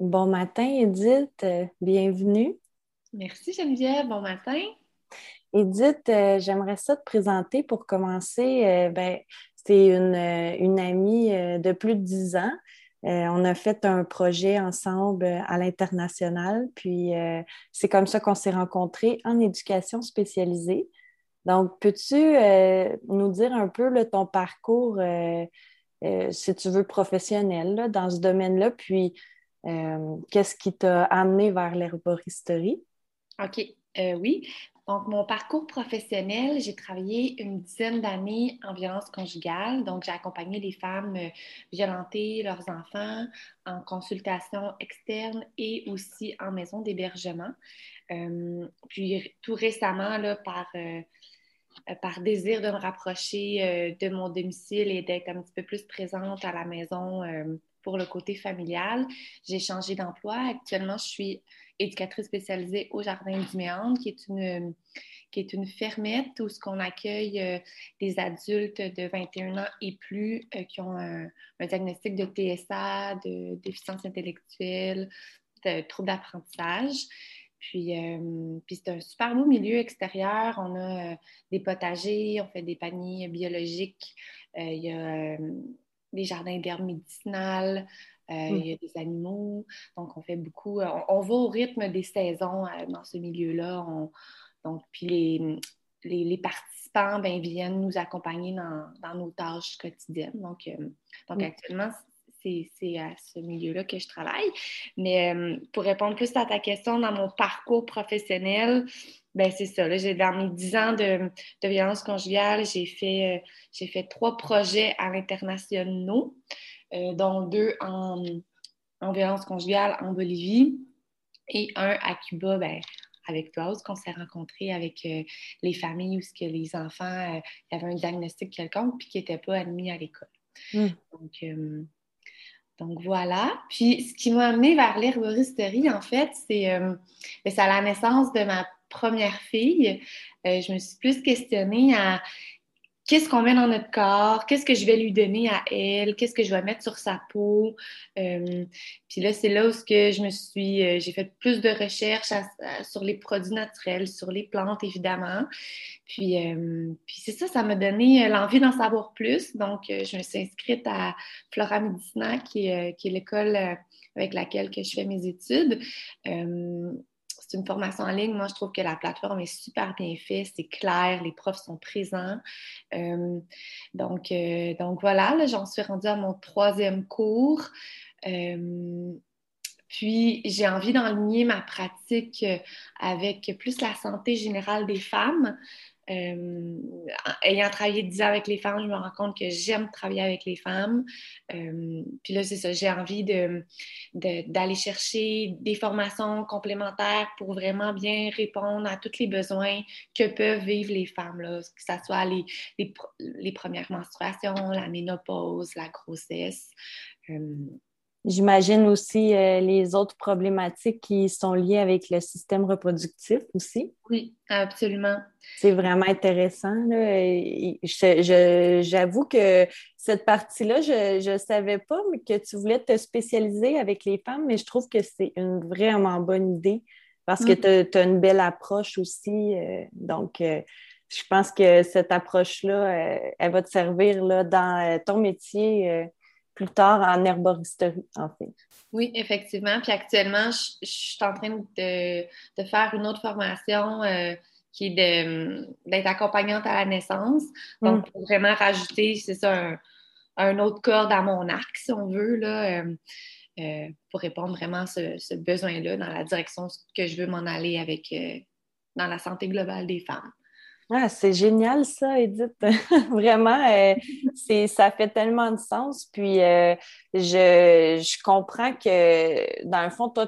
Bon matin, Edith. Bienvenue. Merci, Geneviève. Bon matin. Edith, j'aimerais ça te présenter pour commencer. C'est une amie de plus de 10 ans. On a fait un projet ensemble à l'international. Puis, c'est comme ça qu'on s'est rencontrés en éducation spécialisée. Donc, peux-tu nous dire un peu là, ton parcours, si tu veux, professionnel là, dans ce domaine-là? Puis, qu'est-ce qui t'a amené vers l'herboristerie? OK, oui. Donc, mon parcours professionnel, j'ai travaillé une 10aine d'années en violence conjugale. Donc, j'ai accompagné les femmes violentées, leurs enfants, en consultation externe et aussi en maison d'hébergement. Puis, tout récemment, là, par désir de me rapprocher de mon domicile et d'être un petit peu plus présente à la maison pour le côté familial, j'ai changé d'emploi. Actuellement, je suis éducatrice spécialisée au Jardin du Méandre, qui est une fermette où on accueille des adultes de 21 ans et plus qui ont un diagnostic de TSA, de déficience intellectuelle, de troubles d'apprentissage. Puis c'est un super beau milieu extérieur. On a des potagers, on fait des paniers biologiques. Il y a des jardins d'herbes médicinales, il y a des animaux. Donc, on fait beaucoup... On va au rythme des saisons dans ce milieu-là. Puis les participants viennent nous accompagner dans nos tâches quotidiennes. Donc actuellement, c'est à ce milieu-là que je travaille. Mais pour répondre plus à ta question, dans mon parcours professionnel, c'est ça. Là, dans mes 10 ans de violence conjugale, j'ai fait 3 projets à l'international, dont 2 en violence conjugale en Bolivie et un à Cuba, avec toi, qu'on s'est rencontrés avec les familles où les enfants avaient un diagnostic quelconque puis qui n'étaient pas admis à l'école. Mm. Donc, voilà. Puis, ce qui m'a amenée vers l'herboristerie, en fait, c'est à la naissance de ma première fille. Je me suis plus questionnée à qu'est-ce qu'on met dans notre corps, qu'est-ce que je vais lui donner à elle, qu'est-ce que je vais mettre sur sa peau. Puis là, c'est là où j'ai fait plus de recherches sur les produits naturels, sur les plantes, évidemment. Puis c'est ça, ça m'a donné l'envie d'en savoir plus. Donc, je me suis inscrite à Flora Medicina, qui est l'école avec laquelle que je fais mes études. C'est une formation en ligne. Moi, je trouve que la plateforme est super bien faite. C'est clair. Les profs sont présents. Donc voilà, là, j'en suis rendue à mon 3e cours. Puis, j'ai envie d'enligner ma pratique avec plus la santé générale des femmes. Ayant travaillé 10 ans avec les femmes, je me rends compte que j'aime travailler avec les femmes. Puis là, c'est ça, j'ai envie d'aller chercher des formations complémentaires pour vraiment bien répondre à tous les besoins que peuvent vivre les femmes, là, que ce soit les premières menstruations, la ménopause, la grossesse. J'imagine aussi les autres problématiques qui sont liées avec le système reproductif aussi. Oui, absolument. C'est vraiment intéressant, là. J'avoue que cette partie-là, je savais pas que tu voulais te spécialiser avec les femmes, mais je trouve que c'est une vraiment bonne idée parce que tu as une belle approche aussi. Donc, je pense que cette approche-là, elle va te servir là, dans ton métier plus tard en herboristerie, en fait. Oui, effectivement. Puis actuellement, je suis en train de faire une autre formation qui est d'être accompagnante à la naissance. Donc, pour vraiment rajouter, c'est ça, un autre corde à mon arc, si on veut, là, pour répondre vraiment à ce besoin-là dans la direction que je veux m'en aller avec dans la santé globale des femmes. Ah, c'est génial ça, Edith. Vraiment, ça fait tellement de sens. Puis, je comprends que, dans le fond, toi,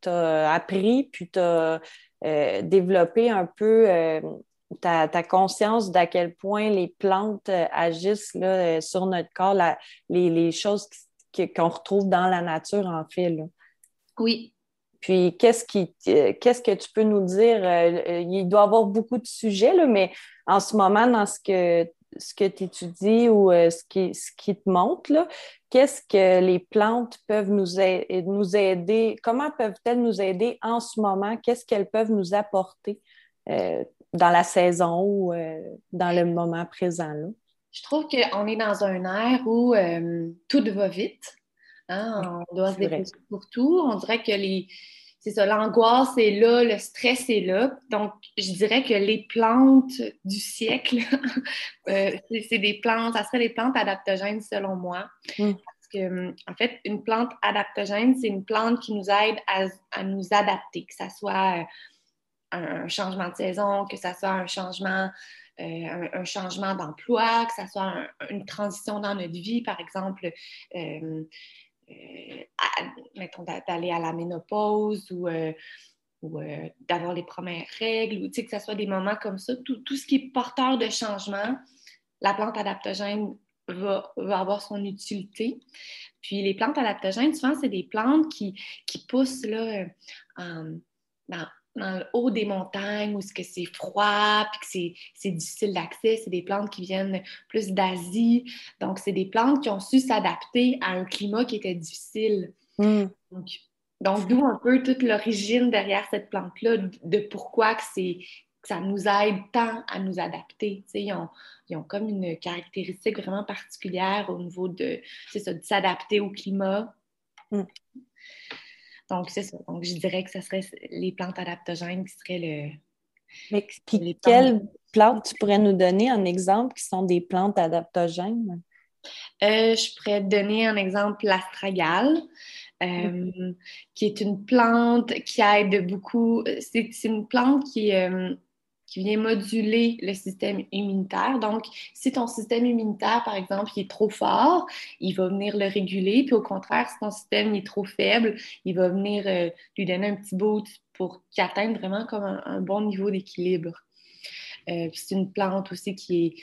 t'as appris, puis t'as développé un peu ta conscience d'à quel point les plantes agissent là, sur notre corps, les choses qu'on retrouve dans la nature, en fait, là. Oui. Puis, qu'est-ce que tu peux nous dire? Il doit y avoir beaucoup de sujets, là, mais en ce moment, dans ce que ce que tu étudies ou ce qui te montre, là, qu'est-ce que les plantes peuvent nous aider, comment peuvent-elles nous aider en ce moment, qu'est-ce qu'elles peuvent nous apporter dans la saison ou dans le moment présent là? Je trouve qu'on est dans un air où tout va vite. Hein? On doit se dépêcher pour tout. On dirait que c'est ça, l'angoisse est là, le stress est là. Donc, je dirais que les plantes du siècle, c'est des plantes, ça serait des plantes adaptogènes selon moi. Mm. Parce que, en fait, une plante adaptogène, c'est une plante qui nous aide à nous adapter, que ça soit un changement de saison, que ça soit un changement d'emploi, que ça soit une transition dans notre vie, par exemple. Mettons d'aller à la ménopause ou d'avoir les premières règles, ou tu sais, que ce soit des moments comme ça, tout ce qui est porteur de changement, la plante adaptogène va avoir son utilité. Puis les plantes adaptogènes, souvent, c'est des plantes qui poussent là, dans le haut des montagnes où c'est froid puis que c'est difficile d'accès. C'est des plantes qui viennent plus d'Asie. Donc, c'est des plantes qui ont su s'adapter à un climat qui était difficile. Mm. Donc, d'où un peu toute l'origine derrière cette plante-là, de pourquoi que ça nous aide tant à nous adapter. Tu sais, ils ont comme une caractéristique vraiment particulière au niveau de s'adapter au climat. Mm. Donc, c'est ça. Donc, je dirais que ce serait les plantes adaptogènes qui seraient le... Puis, quelles plantes tu pourrais nous donner en exemple qui sont des plantes adaptogènes? Je pourrais donner en exemple l'astragale, qui est une plante qui aide beaucoup... C'est une plante qui vient moduler le système immunitaire. Donc, si ton système immunitaire, par exemple, il est trop fort, il va venir le réguler. Puis au contraire, si ton système il est trop faible, il va venir lui donner un petit boost pour qu'il atteigne vraiment comme un bon niveau d'équilibre. Puis c'est une plante aussi qui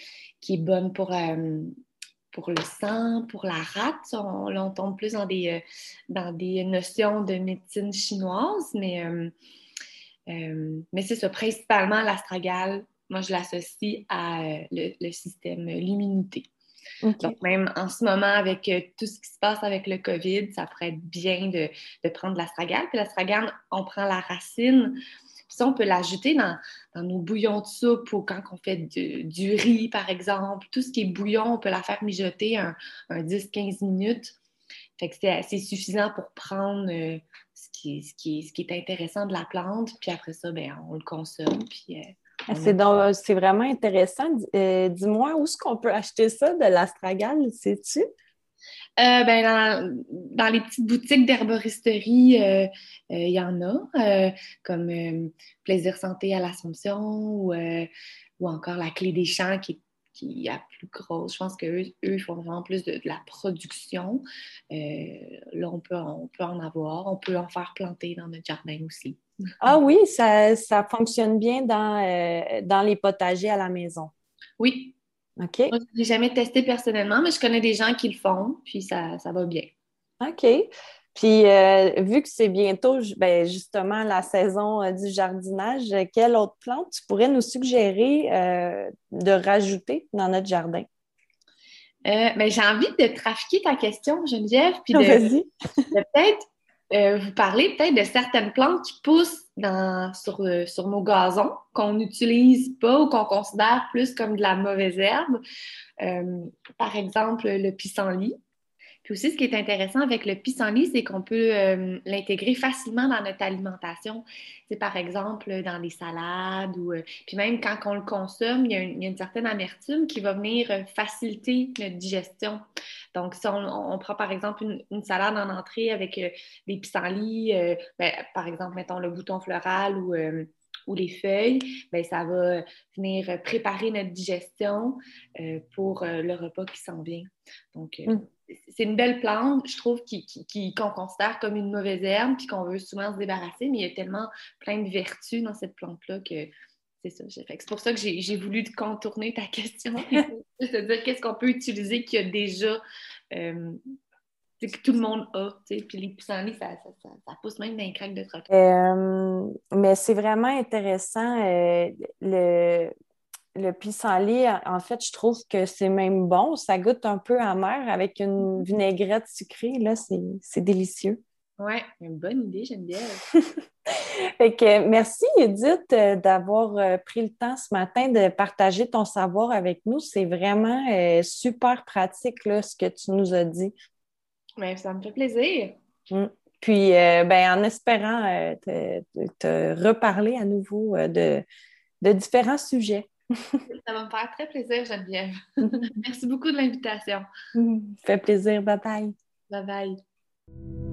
est bonne pour le sang, pour la rate. On tombe plus dans des notions de médecine chinoise, mais c'est ça, principalement l'astragale, moi je l'associe à le système, l'immunité. Okay. Donc même en ce moment, avec tout ce qui se passe avec le COVID, ça pourrait être bien de prendre l'astragale. Puis l'astragale, on prend la racine, puis ça on peut l'ajouter dans nos bouillons de soupe ou quand on fait du riz par exemple. Tout ce qui est bouillon, on peut la faire mijoter un 10-15 minutes. Fait que c'est suffisant pour prendre ce qui est intéressant de la plante, puis après ça, bien, on le consomme. Puis, c'est vraiment intéressant. Dis-moi, où est-ce qu'on peut acheter ça, de l'astragale, sais-tu? Dans les petites boutiques d'herboristerie, il y en a, comme Plaisir Santé à l'Assomption ou encore La Clé des Champs qui est la plus grosse. Je pense qu'eux font vraiment plus de la production. Là, on peut en avoir. On peut en faire planter dans notre jardin aussi. Ah oui, ça fonctionne bien dans les potagers à la maison. Oui. OK. Moi, je ne l'ai jamais testé personnellement, mais je connais des gens qui le font, puis ça va bien. OK. Puis, vu que c'est bientôt, justement, la saison du jardinage, quelle autre plante tu pourrais nous suggérer de rajouter dans notre jardin? J'ai envie de trafiquer ta question, Geneviève, puis de peut-être vous parler peut-être de certaines plantes qui poussent sur nos gazons, qu'on n'utilise pas ou qu'on considère plus comme de la mauvaise herbe. Par exemple, le pissenlit. Puis aussi, ce qui est intéressant avec le pissenlit, c'est qu'on peut l'intégrer facilement dans notre alimentation. C'est par exemple dans les salades ou puis même quand on le consomme, il y a une certaine amertume qui va venir faciliter notre digestion. Donc, si on prend par exemple une salade en entrée avec des pissenlits, par exemple, mettons le bouton floral ou les feuilles, ça va venir préparer notre digestion pour le repas qui s'en vient. Donc, c'est une belle plante, je trouve, qu'on considère comme une mauvaise herbe puis qu'on veut souvent se débarrasser, mais il y a tellement plein de vertus dans cette plante-là que c'est ça. C'est pour ça que j'ai voulu contourner ta question. C'est-à-dire, qu'est-ce qu'on peut utiliser qu'il y a déjà, que tout le monde a, tu sais, puis les pissenlits, ça pousse même dans les craques de trottoir. Mais c'est vraiment intéressant, le pissenlit, en fait, je trouve que c'est même bon. Ça goûte un peu amer avec une vinaigrette sucrée. Là, c'est délicieux. Oui, une bonne idée, j'aime bien. Fait que, merci, Edith, d'avoir pris le temps ce matin de partager ton savoir avec nous. C'est vraiment super pratique, là, ce que tu nous as dit. Bien, ça me fait plaisir. Puis, en espérant te reparler à nouveau de différents sujets. Ça va me faire très plaisir, Geneviève. Merci beaucoup de l'invitation. Ça fait plaisir. Bye-bye. Bye-bye.